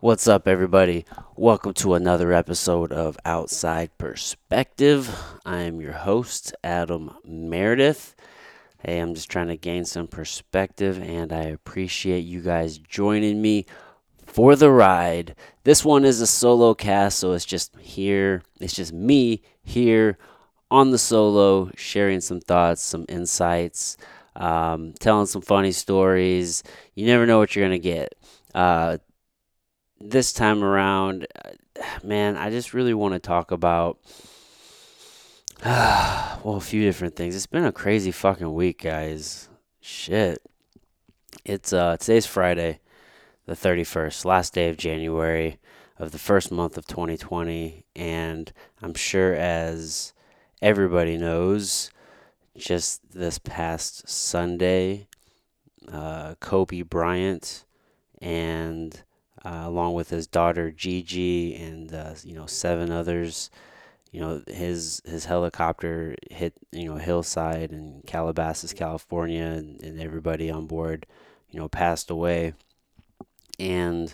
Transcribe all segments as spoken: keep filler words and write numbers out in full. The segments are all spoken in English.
What's up, everybody? Welcome to another episode of Outside Perspective. I am your host, Adam Meredith. Hey, I'm just trying to gain some perspective, and I appreciate you guys joining me for the ride. This one is a solo cast, so it's just here. It's just me here on the solo, sharing some thoughts, some insights, um, telling some funny stories. You never know what you're going to get. Uh, This time around, man, I just really want to talk about, uh, well, a few different things. It's been a crazy fucking week, guys. Shit. It's uh, today's Friday, the thirty-first, last day of January of the first month of twenty twenty. And I'm sure, as everybody knows, just this past Sunday, uh, Kobe Bryant and... Uh, along with his daughter Gigi and uh, you know seven others, you know his his helicopter hit you know hillside in Calabasas, California, and, and everybody on board, you know, passed away. And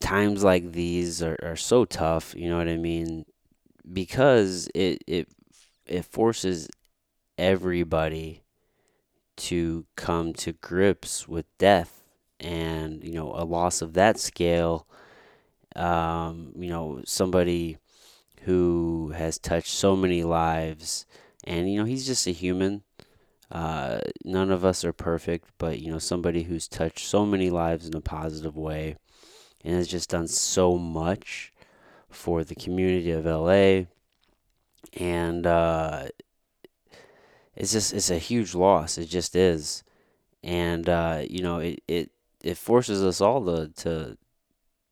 times like these are, are so tough, you know what I mean, because it it it forces everybody to come to grips with death. And, you know, a loss of that scale, um, you know, somebody who has touched so many lives. And, you know, he's just a human. Uh, none of us are perfect, but, you know, somebody who's touched so many lives in a positive way and has just done so much for the community of L A. And uh, it's just, it's a huge loss. It just is. And, uh, you know, it, it, it forces us all to, to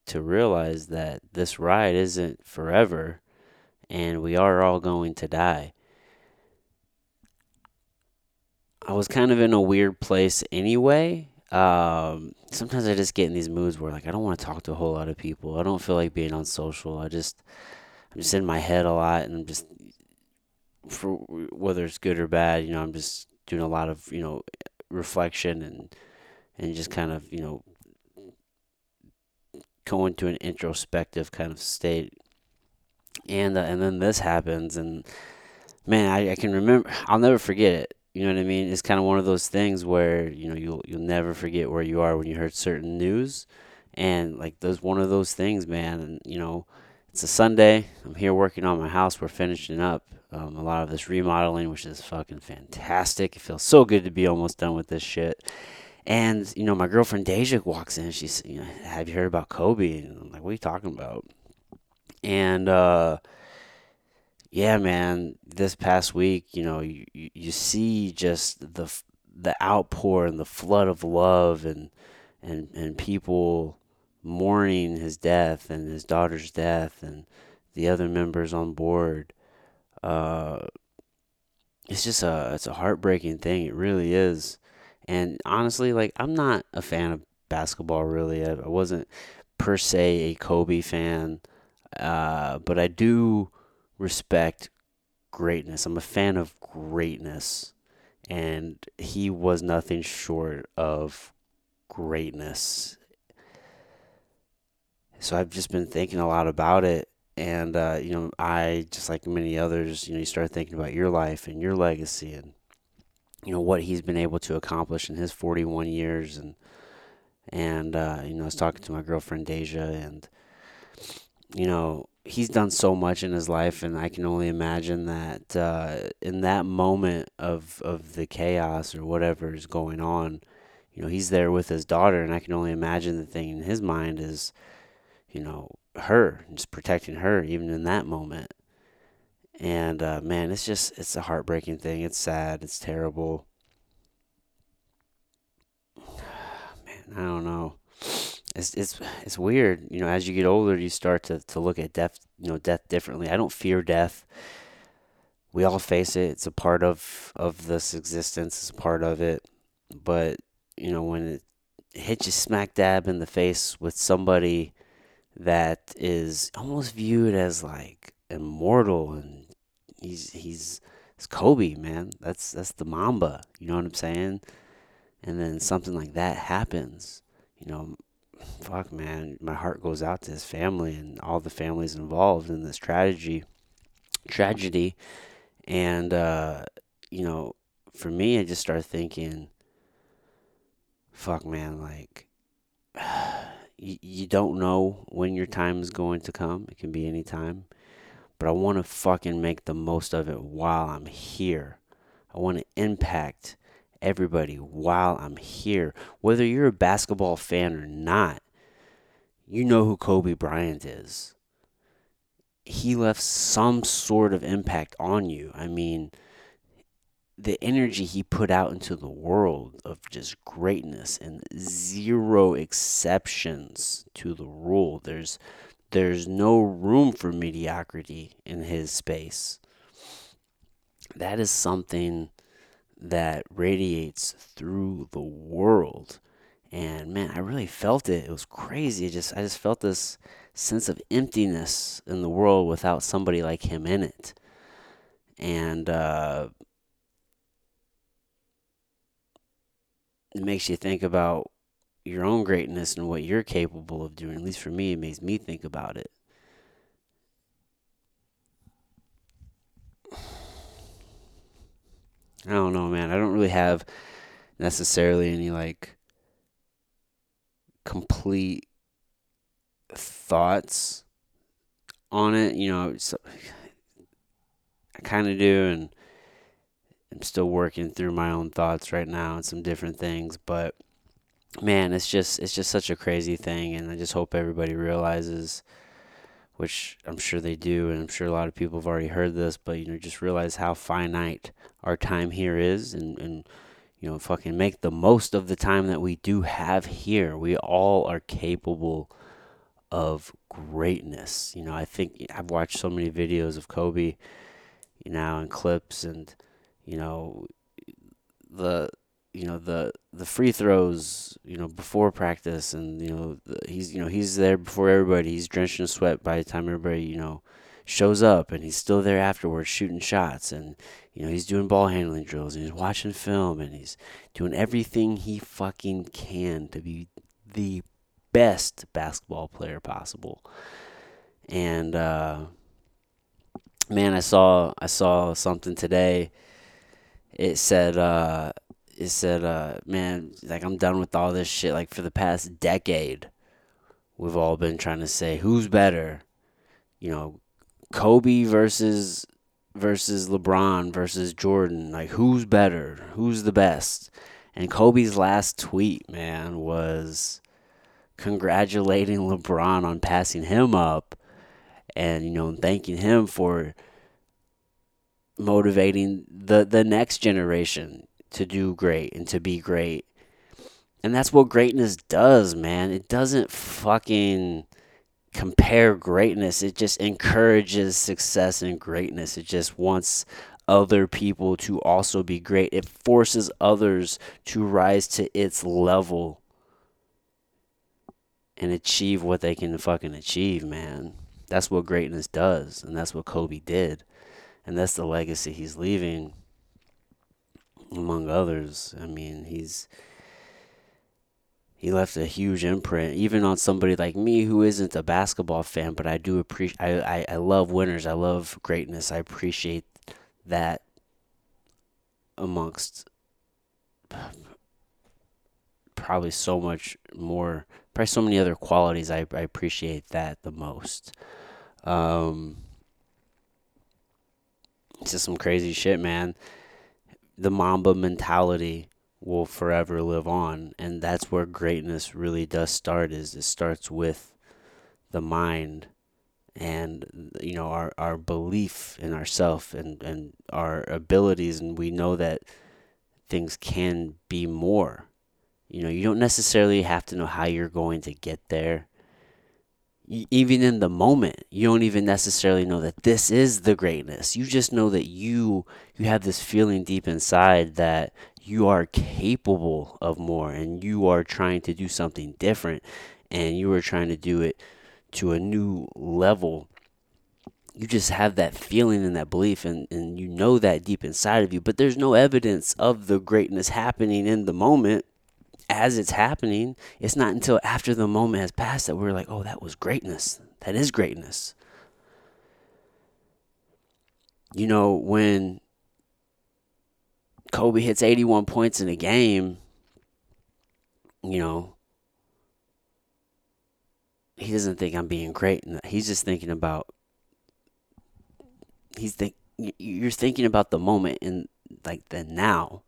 to realize that this ride isn't forever and we are all going to die. I was kind of in a weird place anyway. Um, sometimes I just get in these moods where, like, I don't want to talk to a whole lot of people. I don't feel like being on social. I just, I'm just in my head a lot, and I'm just, for whether it's good or bad, you know, I'm just doing a lot of, you know, reflection and, and just kind of, you know, go into an introspective kind of state. And uh, and then this happens, and, man, I, I can remember, I'll never forget it, you know what I mean? It's kind of one of those things where, you know, you'll, you'll never forget where you are when you heard certain news, and, like, those one of those things, man. And, you know, it's a Sunday, I'm here working on my house, we're finishing up um, a lot of this remodeling, which is fucking fantastic. It feels so good to be almost done with this shit. And, you know, my girlfriend Deja walks in. She's, you know, have you heard about Kobe? And I'm like, what are you talking about? And, uh, yeah, man, this past week, you know, you, you see just the the outpour and the flood of love and, and, and people mourning his death and his daughter's death and the other members on board. Uh, it's just a, it's a heartbreaking thing. It really is. And honestly, like, I'm not a fan of basketball, really. I, I wasn't per se a Kobe fan, uh, but I do respect greatness. I'm a fan of greatness, and he was nothing short of greatness. So I've just been thinking a lot about it, and, uh, you know, I, just like many others, you know, you start thinking about your life and your legacy and, you know, what he's been able to accomplish in his forty-one years. And, and uh, you know, I was talking to my girlfriend Deja, and, you know, he's done so much in his life, and I can only imagine that uh, in that moment of, of the chaos or whatever is going on, you know, he's there with his daughter, and I can only imagine the thing in his mind is, you know, her, just protecting her even in that moment. And, uh, man, it's just, it's a heartbreaking thing. It's sad. It's terrible. Man, I don't know. It's, it's, it's weird. You know, as you get older, you start to, to look at death, you know, death differently. I don't fear death. We all face it. It's a part of, of this existence. It's a part of it. But, you know, when it hits you smack dab in the face with somebody that is almost viewed as, like, immortal, and he's he's it's Kobe, man. That's that's the Mamba, you know what I'm saying? And then something like that happens, you know, fuck, man, my heart goes out to his family and all the families involved in this tragedy, tragedy. And, uh, you know, for me, I just started thinking, fuck, man, like, you, you don't know when your time is going to come. It can be any time. But I want to fucking make the most of it while I'm here. I want to impact everybody while I'm here. Whether you're a basketball fan or not, you know who Kobe Bryant is. He left some sort of impact on you. I mean, the energy he put out into the world of just greatness and zero exceptions to the rule. There's there's no room for mediocrity in his space. That is something that radiates through the world. And man, I really felt it. It was crazy. It just I just felt this sense of emptiness in the world without somebody like him in it. And uh, it makes you think about your own greatness and what you're capable of doing. At least for me, it makes me think about it. I don't know, man. I don't really have necessarily any, like, complete thoughts on it. You know, so I kind of do, and I'm still working through my own thoughts right now and some different things. But, man, it's just it's just such a crazy thing, and I just hope everybody realizes, which I'm sure they do, and I'm sure a lot of people have already heard this, but, you know, just realize how finite our time here is, and, and, you know, fucking make the most of the time that we do have here. We all are capable of greatness. You know, I think I've watched so many videos of Kobe, you know, and clips, and, you know, the... you know, the, the free throws, you know, before practice, and, you know, the, he's, you know, he's there before everybody. He's drenched in sweat by the time everybody, you know, shows up, and he's still there afterwards shooting shots, and, you know, he's doing ball handling drills, and he's watching film, and he's doing everything he fucking can to be the best basketball player possible. And, uh, man, I saw, I saw something today. It said, uh, It said, uh, man, like, I'm done with all this shit. Like, for the past decade, we've all been trying to say, who's better? You know, Kobe versus versus LeBron versus Jordan. Like, who's better? Who's the best? And Kobe's last tweet, man, was congratulating LeBron on passing him up, and, you know, thanking him for motivating the, the next generation to do great and to be great. And that's what greatness does, man. It doesn't fucking compare greatness. It just encourages success and greatness. It just wants other people to also be great. It forces others to rise to its level and achieve what they can fucking achieve, man. That's what greatness does, and that's what Kobe did. And that's the legacy he's leaving, among others. I mean, he's he left a huge imprint, even on somebody like me who isn't a basketball fan, but I do appreciate, I, I, I love winners, I love greatness, I appreciate that amongst probably so much more, probably so many other qualities, I, I appreciate that the most. Um, it's just some crazy shit, man. The Mamba mentality will forever live on, and that's where greatness really does start. Is it starts with the mind, and, you know, our our belief in ourself and and our abilities, and we know that things can be more. You know, you don't necessarily have to know how you're going to get there. Even in the moment, you don't even necessarily know that this is the greatness. You just know that you you have this feeling deep inside that you are capable of more, and you are trying to do something different, and you are trying to do it to a new level. You just have that feeling and that belief, and, and you know that deep inside of you, but there's no evidence of the greatness happening in the moment as it's happening. It's not until after the moment has passed that we're like, oh, that was greatness. That is greatness. You know, when Kobe hits eighty-one points in a game, you know, he doesn't think I'm being great. He's just thinking about, he's think you're thinking about the moment and like the now.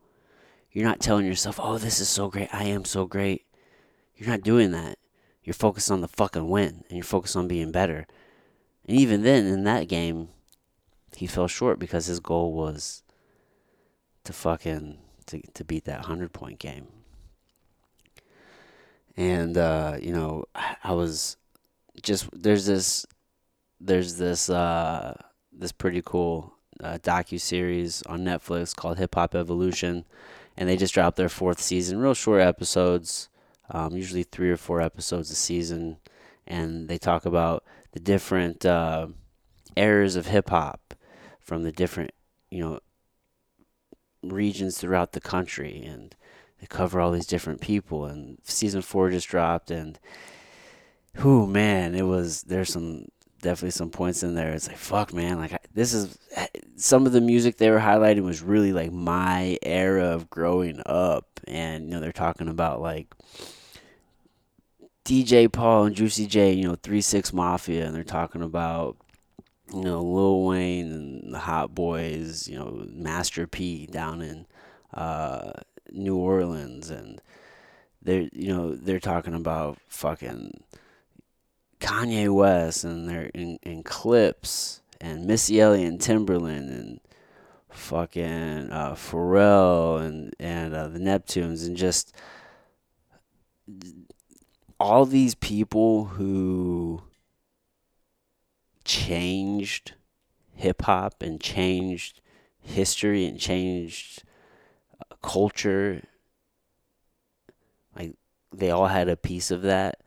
You're not telling yourself, oh, this is so great. I am so great. You're not doing that. You're focused on the fucking win, and you're focused on being better. And even then, in that game, he fell short because his goal was to fucking, to, to beat that hundred-point game. And, uh, you know, I was just, there's this, there's this, uh, this pretty cool uh, docu-series on Netflix called Hip Hop Evolution, and they just dropped their fourth season, real short episodes, um, usually three or four episodes a season, and they talk about the different uh, eras of hip-hop from the different, you know, regions throughout the country, and they cover all these different people, and season four just dropped, and whew, man, it was, there's some, definitely some points in there. It's like, fuck, man, like, I, this is, some of the music they were highlighting was really, like, my era of growing up, and, you know, they're talking about, like, D J Paul and Juicy J, you know, three six Mafia, and they're talking about, you know, Lil Wayne and the Hot Boys, you know, Master P down in, uh, New Orleans, and they're, you know, they're talking about fucking Kanye West and their in, in clips, and Missy Elliott and Timbaland, and fucking uh, Pharrell and and uh, the Neptunes, and just all these people who changed hip hop and changed history and changed culture. Like, they all had a piece of that,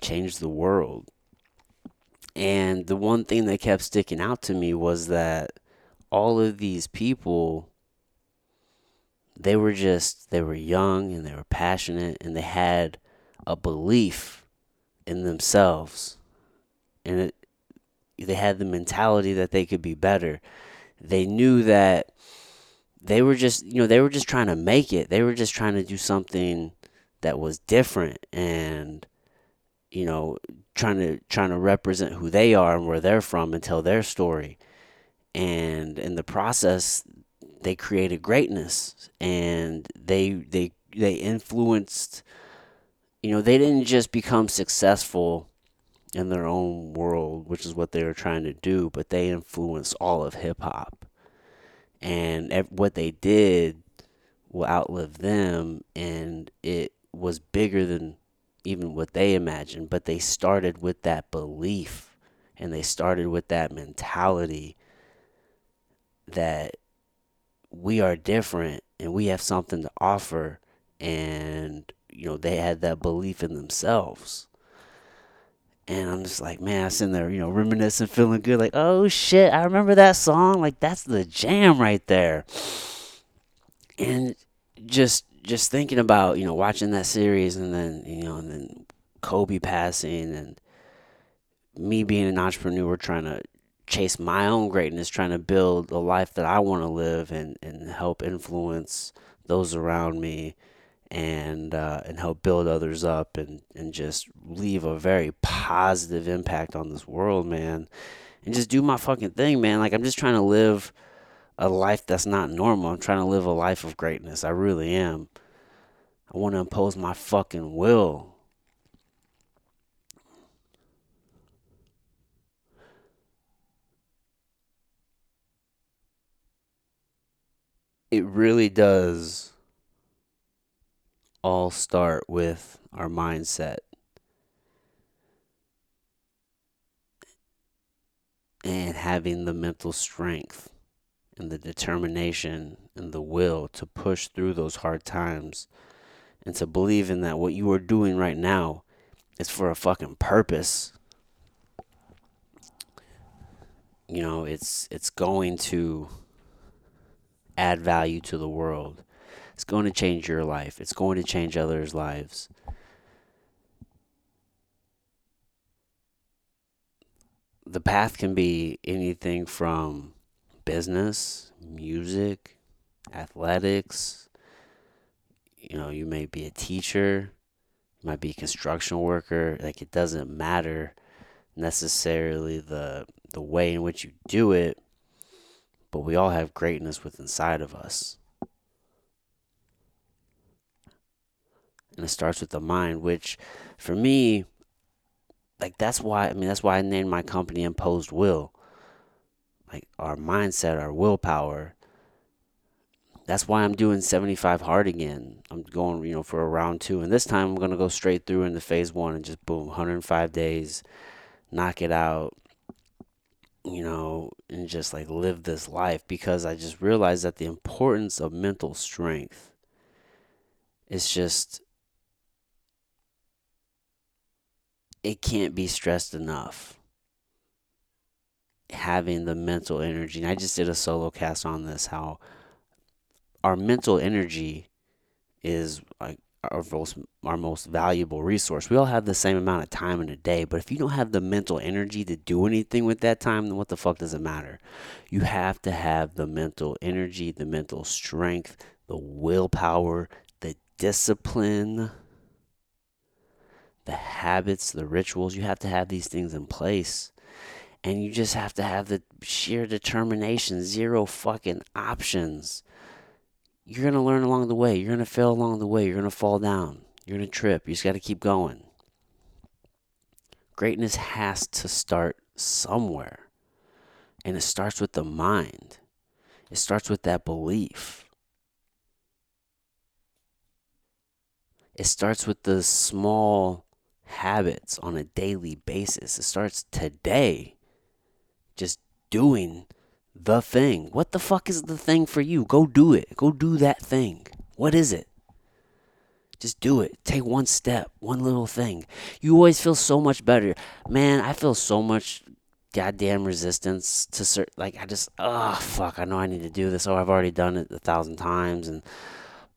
changed the world. And the one thing that kept sticking out to me was that all of these people, they were just, they were young and they were passionate and they had a belief in themselves, and it, they had the mentality that they could be better. They knew that They were just, you know, they were just trying to make it. They were just trying to do something that was different, and, you know, trying to trying to represent who they are and where they're from and tell their story. And in the process, they created greatness, and they they they influenced, you know, they didn't just become successful in their own world, which is what they were trying to do, but they influenced all of hip hop. And what they did will outlive them, and it was bigger than even what they imagined. But they started with that belief, and they started with that mentality that we are different and we have something to offer. And, you know, they had that belief in themselves. And I'm just like, man, I'm sitting there, you know, reminiscing, feeling good. Like, oh, shit, I remember that song. Like, that's the jam right there. And just just thinking about, you know, watching that series, and then, you know, and then Kobe passing, and me being an entrepreneur trying to chase my own greatness, trying to build a life that I want to live, and, and help influence those around me, and uh, and help build others up, and, and just leave a very positive impact on this world, man, and just do my fucking thing, man. Like, I'm just trying to live a life that's not normal. I'm trying to live a life of greatness. I really am. I want to impose my fucking will. It really does all start with our mindset. And having the mental strength and the determination and the will to push through those hard times, and to believe in that what you are doing right now is for a fucking purpose. You know, it's it's going to add value to the world. It's going to change your life. It's going to change others' lives. The path can be anything from business, music, athletics. You know, you may be a teacher, you might be a construction worker. Like, it doesn't matter necessarily the the way in which you do it, but we all have greatness within inside of us. And it starts with the mind, which for me, like, that's why, I mean, that's why I named my company Imposed Will. Like, our mindset, our willpower. That's why I'm doing seventy-five hard again. I'm going, you know, for a round two. And this time I'm going to go straight through into phase one and just boom, one hundred five days, knock it out, you know, and just like live this life. Because I just realized that the importance of mental strength is just, it can't be stressed enough. Having the mental energy. And I just did a solo cast on this, how our mental energy is like our most, our most valuable resource. We all have the same amount of time in a day, but if you don't have the mental energy to do anything with that time, then what the fuck does it matter? You have to have the mental energy, the mental strength, the willpower, the discipline, the habits, the rituals. You have to have these things in place. And you just have to have the sheer determination, zero fucking options. You're going to learn along the way. You're going to fail along the way. You're going to fall down. You're going to trip. You just got to keep going. Greatness has to start somewhere. And it starts with the mind. It starts with that belief. It starts with the small habits on a daily basis. It starts today. Just doing the thing. What the fuck is the thing for you? Go do it. Go do that thing. What is it? Just do it. Take one step, one little thing. You always feel so much better. Man, I feel so much goddamn resistance to certain, like, I just, oh, fuck, I know I need to do this. Oh, I've already done it a thousand times, and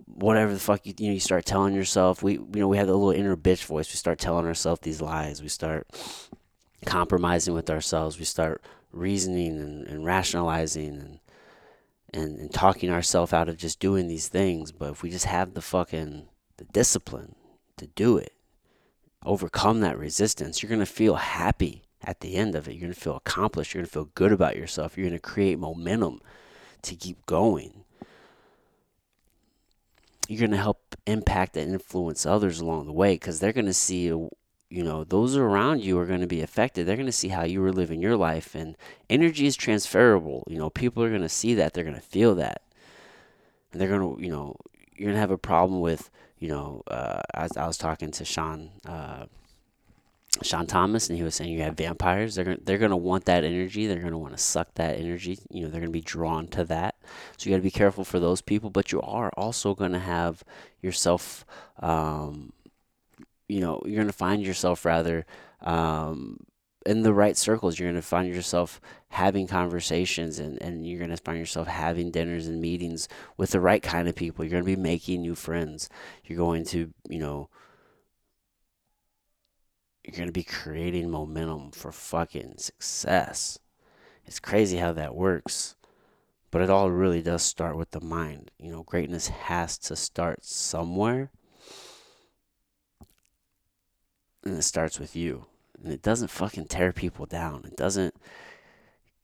whatever the fuck you, you know, you start telling yourself. We, you know, we have the little inner bitch voice. We start telling ourselves these lies. We start compromising with ourselves. We start reasoning and, and rationalizing and, and and talking ourselves out of just doing these things. But if we just have the fucking the discipline to do it, overcome that resistance, you're gonna feel happy at the end of it. You're gonna feel accomplished. You're gonna feel good about yourself. You're gonna create momentum to keep going. You're going to help impact and influence others along the way, because they're going to see, you know, those around you are going to be affected. They're going to see how you were living your life, and energy is transferable. You know, people are going to see that. They're going to feel that. And they're going to, you know, you're going to have a problem with, you know, uh, I, I was talking to Sean, uh, Sean Thomas, and he was saying you have vampires. They're gonna, they're going to want that energy. They're going to want to suck that energy. You know, they're going to be drawn to that. So you got to be careful for those people. But you are also going to have yourself, um, you know, you're going to find yourself rather um, in the right circles. You're going to find yourself having conversations, and, and you're going to find yourself having dinners and meetings with the right kind of people. You're going to be making new friends. You're going to, you know, you're going to be creating momentum for fucking success. It's crazy how that works. But it all really does start with the mind. You know, greatness has to start somewhere. And it starts with you. And it doesn't fucking tear people down. It doesn't,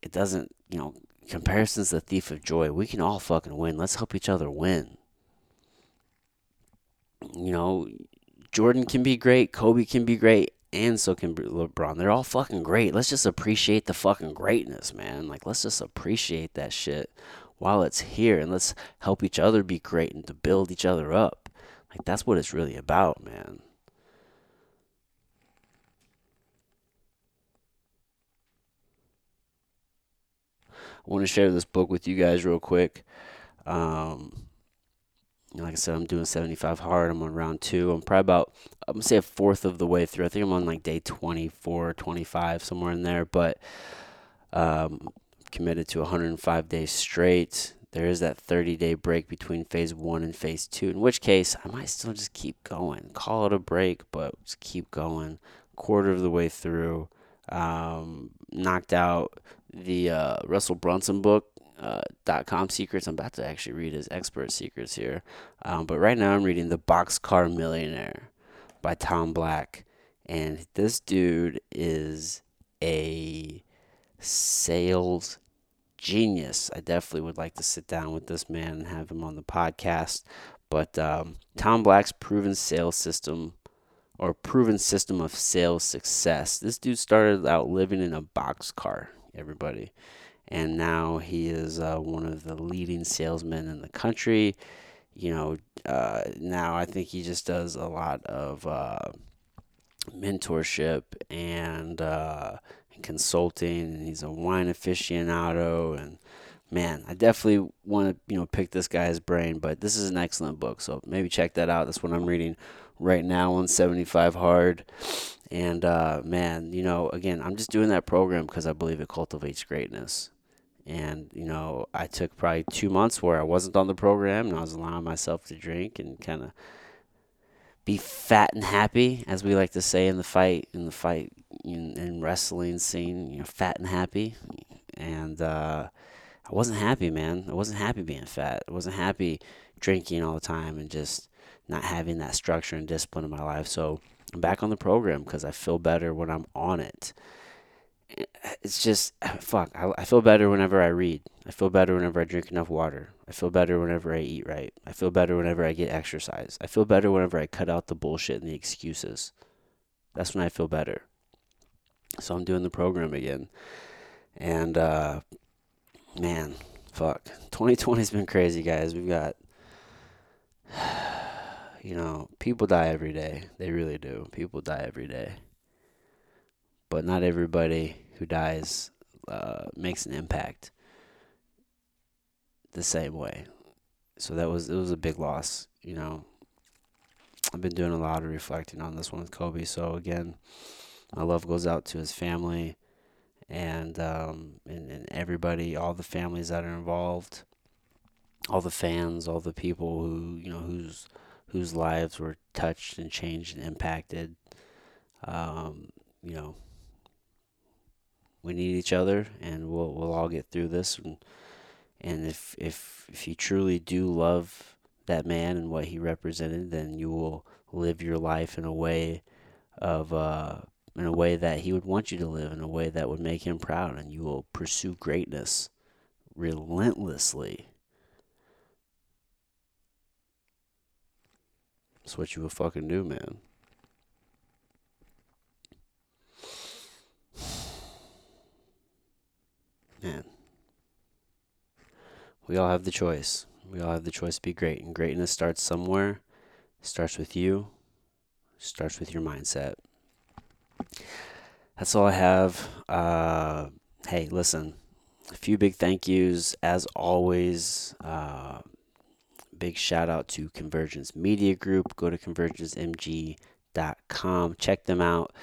it doesn't, you know, comparison's the thief of joy. We can all fucking win. Let's help each other win. You know, Jordan can be great. Kobe can be great. And so can LeBron. They're all fucking great. Let's just appreciate the fucking greatness, man. Like, let's just appreciate that shit while it's here. And let's help each other be great and to build each other up. Like, that's what it's really about, man. I want to share this book with you guys real quick. Um... Like I said, I'm doing seventy-five hard. I'm on round two. I'm probably about, I'm going to say a fourth of the way through. I think I'm on like day twenty-four, twenty-five, somewhere in there. But um, committed to one hundred five days straight. there is that thirty-day break between phase one and phase two, in which case I might still just keep going. Call it a break, but just keep going. Quarter of the way through, um, knocked out the uh, Russell Brunson book, uh, dot com secrets. I'm about to actually read his expert secrets here. Um, but right now I'm reading The Boxcar Millionaire by Tom Black. And this dude is a sales genius. I definitely would like to sit down with this man and have him on the podcast. But um, Tom Black's proven sales system, or proven system of sales success. This dude started out living in a boxcar, everybody. And now he is uh, one of the leading salesmen in the country. You know, uh, now I think he just does a lot of... Uh, mentorship and uh and consulting, and he's a wine aficionado, and man, I definitely want to, you know, pick this guy's brain. But this is an excellent book, so maybe check that out. That's what I'm reading right now on seventy-five hard. And uh man, you know, again, I'm just doing that program because I believe it cultivates greatness. And, you know, I took probably two months where I wasn't on the program and I was allowing myself to drink and kind of be fat and happy, as we like to say in the fight, in the fight, in, in wrestling scene, you know, fat and happy. And uh, I wasn't happy, man. I wasn't happy being fat. I wasn't happy drinking all the time and just not having that structure and discipline in my life. So I'm back on the program because I feel better when I'm on it. It's just, fuck, I, I feel better whenever I read. I feel better whenever I drink enough water. I feel better whenever I eat right. I feel better whenever I get exercise. I feel better whenever I cut out the bullshit and the excuses. That's when I feel better. So I'm doing the program again. And, uh, man, fuck. twenty twenty's been crazy, guys. We've got, you know, people die every day. They really do. People die every day. But not everybody who dies uh, makes an impact the same way. So that was, it was a big loss, you know. I've been doing a lot of reflecting on this one with Kobe. So again, my love goes out to his family and um, and, and everybody, all the families that are involved, all the fans, all the people who, you know, whose whose lives were touched and changed and impacted. Um, you know, we need each other, and we'll we'll all get through this. And and if if if you truly do love that man and what he represented, then you will live your life in a way of uh in a way that he would want you to live, in a way that would make him proud, and you will pursue greatness relentlessly. That's what you will fucking do, man. Man, we all have the choice. We all have the choice to be great. And greatness starts somewhere. It starts with you. It starts with your mindset. That's all I have. Uh, hey, listen, a few big thank yous. As always, uh, big shout out to Convergence Media Group. Go to convergence m g dot com. Check them out.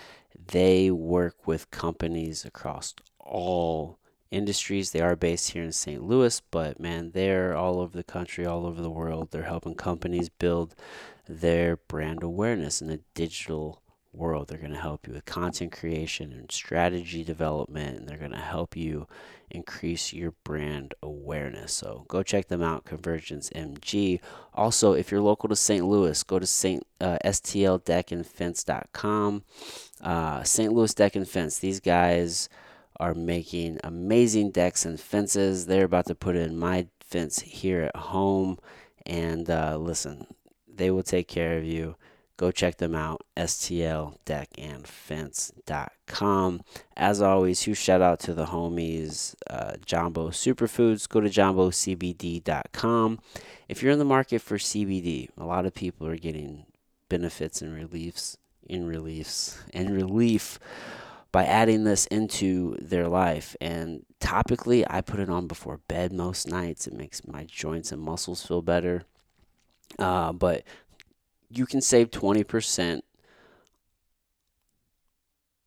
They work with companies across all industries. They are based here in Saint Louis, but man, they're all over the country, all over the world. They're helping companies build their brand awareness in the digital world. They're going to help you with content creation and strategy development, and they're going to help you increase your brand awareness. So go check them out, Convergence M G. Also, if you're local to Saint Louis, go to S T L deck and fence dot com. Uh, Saint Louis Deck and Fence. These guys are making amazing decks and fences. They're about to put in my fence here at home. And uh, listen, they will take care of you. Go check them out, S T L deck and fence dot com. As always, huge shout out to the homies, uh, Jumbo Superfoods. Go to jumbo c b d dot com. If you're in the market for C B D, a lot of people are getting benefits and reliefs, in reliefs, and relief by adding this into their life. And topically, I put it on before bed most nights. It makes my joints and muscles feel better. Uh, but you can save twenty percent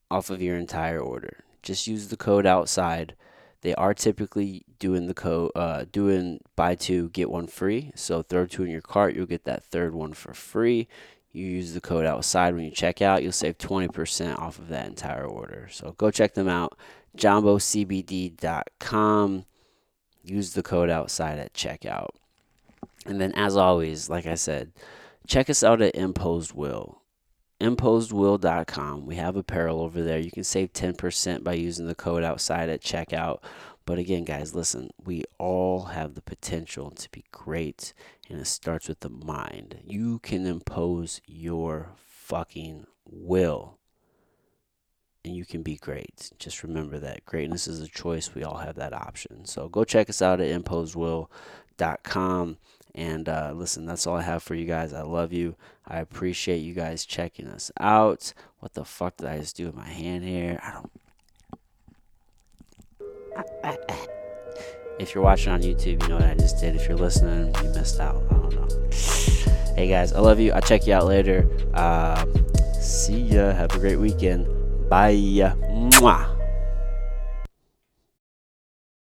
off of your entire order. Just use the code outside. They are typically doing the code, uh, doing buy two, get one free. So throw two in your cart, you'll get that third one for free. You use the code outside when you check out, you'll save twenty percent off of that entire order. So go check them out, jumbo c b d dot com. Use the code outside at checkout. And then as always, like I said, check us out at Imposed Will. imposed will dot com. We have apparel over there. You can save ten percent by using the code outside at checkout. But again, guys, listen, we all have the potential to be great, and it starts with the mind. You can impose your fucking will, and you can be great. Just remember that. Greatness is a choice. We all have that option. So go check us out at imposed will dot com. And uh, listen, that's all I have for you guys. I love you. I appreciate you guys checking us out. What the fuck did I just do with my hand here? I don't. If you're watching on YouTube, you know what I just did. If you're listening, you missed out. I don't know. Hey, guys, I love you. I'll check you out later. Um, see ya. Have a great weekend. Bye. Mwah.